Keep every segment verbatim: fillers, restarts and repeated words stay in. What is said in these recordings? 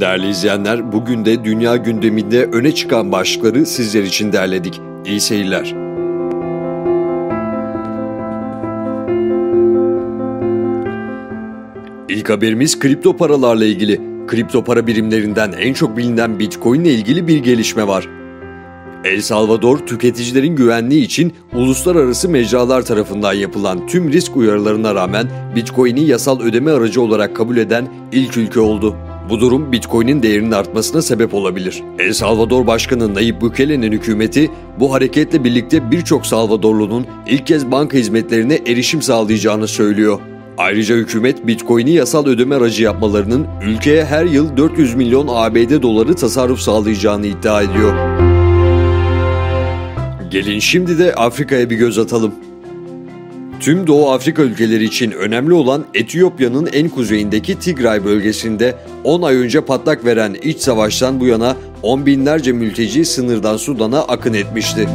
Değerli izleyenler, bugün de dünya gündeminde öne çıkan başlıkları sizler için derledik. İyi seyirler. İlk haberimiz kripto paralarla ilgili. Kripto para birimlerinden en çok bilinen Bitcoin ile ilgili bir gelişme var. El Salvador, tüketicilerin güvenliği için uluslararası mecralar tarafından yapılan tüm risk uyarılarına rağmen Bitcoin'i yasal ödeme aracı olarak kabul eden ilk ülke oldu. Bu durum Bitcoin'in değerinin artmasına sebep olabilir. El Salvador Başkanı Nayib Bukele'nin hükümeti bu hareketle birlikte birçok Salvadorlu'nun ilk kez banka hizmetlerine erişim sağlayacağını söylüyor. Ayrıca hükümet Bitcoin'i yasal ödeme aracı yapmalarının ülkeye her yıl dört yüz milyon A B D doları tasarruf sağlayacağını iddia ediyor. Gelin şimdi de Afrika'ya bir göz atalım. Tüm Doğu Afrika ülkeleri için önemli olan Etiyopya'nın en kuzeyindeki Tigray bölgesinde on ay önce patlak veren iç savaştan bu yana on binlerce mülteci sınırdan Sudan'a akın etmişti.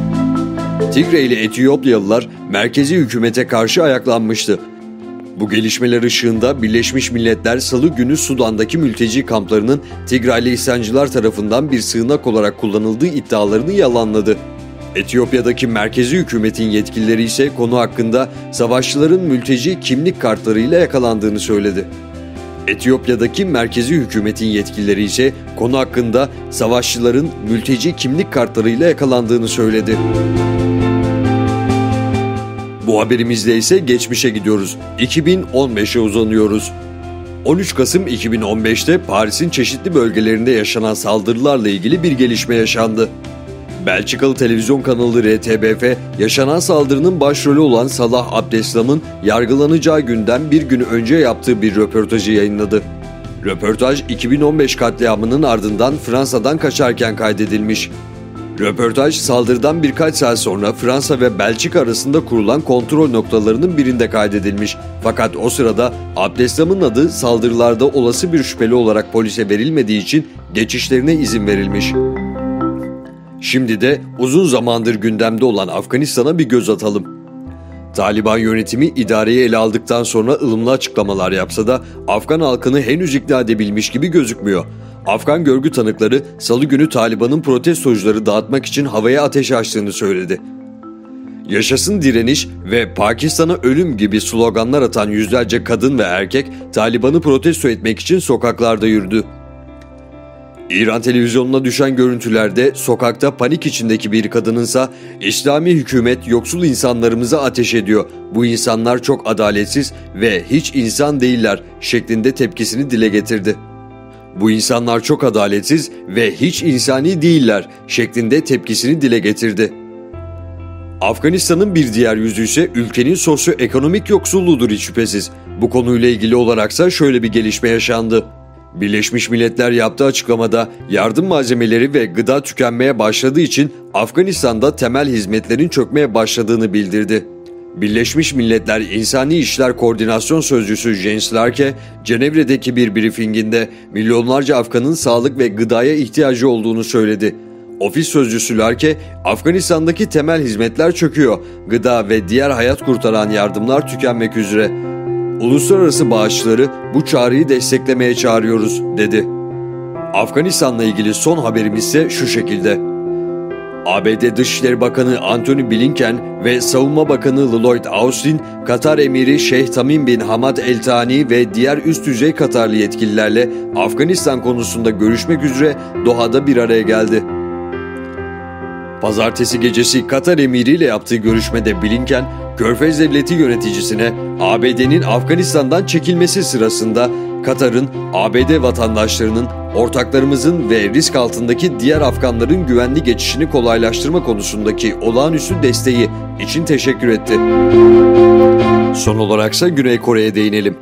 Tigrayli Etiyopyalılar merkezi hükümete karşı ayaklanmıştı. Bu gelişmeler ışığında Birleşmiş Milletler Salı günü Sudan'daki mülteci kamplarının Tigrayli isyancılar tarafından bir sığınak olarak kullanıldığı iddialarını yalanladı. Etiyopya'daki merkezi hükümetin yetkilileri ise konu hakkında savaşçıların mülteci kimlik kartlarıyla yakalandığını söyledi. Etiyopya'daki merkezi hükümetin yetkilileri ise konu hakkında savaşçıların mülteci kimlik kartlarıyla yakalandığını söyledi. Bu haberimizle ise geçmişe gidiyoruz. iki bin on beşe uzanıyoruz. on üç Kasım iki bin on beşte Paris'in çeşitli bölgelerinde yaşanan saldırılarla ilgili bir gelişme yaşandı. Belçikalı televizyon kanalı R T B F, yaşanan saldırının başrolü olan Salah Abdeslam'ın yargılanacağı günden bir gün önce yaptığı bir röportajı yayınladı. Röportaj, iki bin on beş katliamının ardından Fransa'dan kaçarken kaydedilmiş. Röportaj, saldırıdan birkaç saat sonra Fransa ve Belçika arasında kurulan kontrol noktalarının birinde kaydedilmiş. Fakat o sırada Abdeslam'ın adı saldırılarda olası bir şüpheli olarak polise verilmediği için geçişlerine izin verilmiş. Şimdi de uzun zamandır gündemde olan Afganistan'a bir göz atalım. Taliban yönetimi idareyi ele aldıktan sonra ılımlı açıklamalar yapsa da Afgan halkını henüz ikna edebilmiş gibi gözükmüyor. Afgan görgü tanıkları Salı günü Taliban'ın protestocuları dağıtmak için havaya ateş açtığını söyledi. Yaşasın direniş ve Pakistan'a ölüm gibi sloganlar atan yüzlerce kadın ve erkek Taliban'ı protesto etmek için sokaklarda yürüdü. İran televizyonuna düşen görüntülerde sokakta panik içindeki bir kadınınsa "İslami hükümet yoksul insanlarımıza ateş ediyor. Bu insanlar çok adaletsiz ve hiç insan değiller." şeklinde tepkisini dile getirdi. Bu insanlar çok adaletsiz ve hiç insani değiller şeklinde tepkisini dile getirdi. Afganistan'ın bir diğer yüzü ise ülkenin sosyoekonomik yoksulluğudur hiç şüphesiz. Bu konuyla ilgili olaraksa şöyle bir gelişme yaşandı. Birleşmiş Milletler yaptığı açıklamada yardım malzemeleri ve gıda tükenmeye başladığı için Afganistan'da temel hizmetlerin çökmeye başladığını bildirdi. Birleşmiş Milletler İnsani İşler Koordinasyon Sözcüsü Jens Lerke, Cenevre'deki bir briefinginde milyonlarca Afgan'ın sağlık ve gıdaya ihtiyacı olduğunu söyledi. Ofis sözcüsü Lerke, "Afganistan'daki temel hizmetler çöküyor, gıda ve diğer hayat kurtaran yardımlar tükenmek üzere. Uluslararası bağışçıları bu çağrıyı desteklemeye çağırıyoruz," dedi. Afganistan'la ilgili son haberimiz ise şu şekilde. A B D Dışişleri Bakanı Antony Blinken ve Savunma Bakanı Lloyd Austin, Katar Emiri Şeyh Tamim bin Hamad Al Thani ve diğer üst düzey Katarlı yetkililerle Afganistan konusunda görüşmek üzere Doha'da bir araya geldi. Pazartesi gecesi Katar Emiri ile yaptığı görüşmede Blinken, Körfez Devleti yöneticisine A B D'nin Afganistan'dan çekilmesi sırasında Katar'ın, A B D vatandaşlarının, ortaklarımızın ve risk altındaki diğer Afganların güvenli geçişini kolaylaştırma konusundaki olağanüstü desteği için teşekkür etti. Son olaraksa Güney Kore'ye değinelim.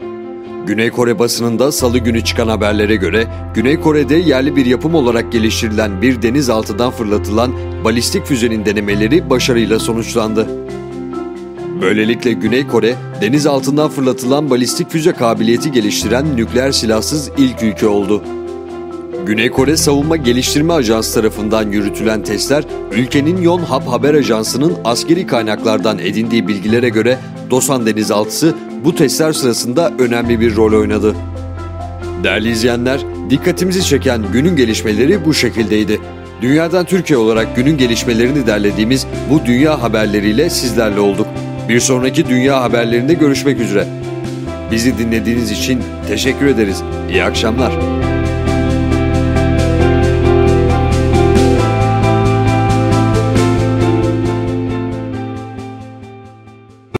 Güney Kore basınında Salı günü çıkan haberlere göre Güney Kore'de yerli bir yapım olarak geliştirilen bir denizaltıdan fırlatılan balistik füzenin denemeleri başarıyla sonuçlandı. Böylelikle Güney Kore, denizaltından fırlatılan balistik füze kabiliyeti geliştiren nükleer silahsız ilk ülke oldu. Güney Kore Savunma Geliştirme Ajansı tarafından yürütülen testler, ülkenin Yonhap haber ajansının askeri kaynaklardan edindiği bilgilere göre Dosan denizaltısı bu testler sırasında önemli bir rol oynadı. Değerli izleyenler, Dikkatimizi çeken günün gelişmeleri bu şekildeydi. Dünyadan Türkiye olarak günün gelişmelerini derlediğimiz bu dünya haberleriyle sizlerle olduk. Bir sonraki dünya haberlerinde görüşmek üzere. Bizi dinlediğiniz için teşekkür ederiz. İyi akşamlar.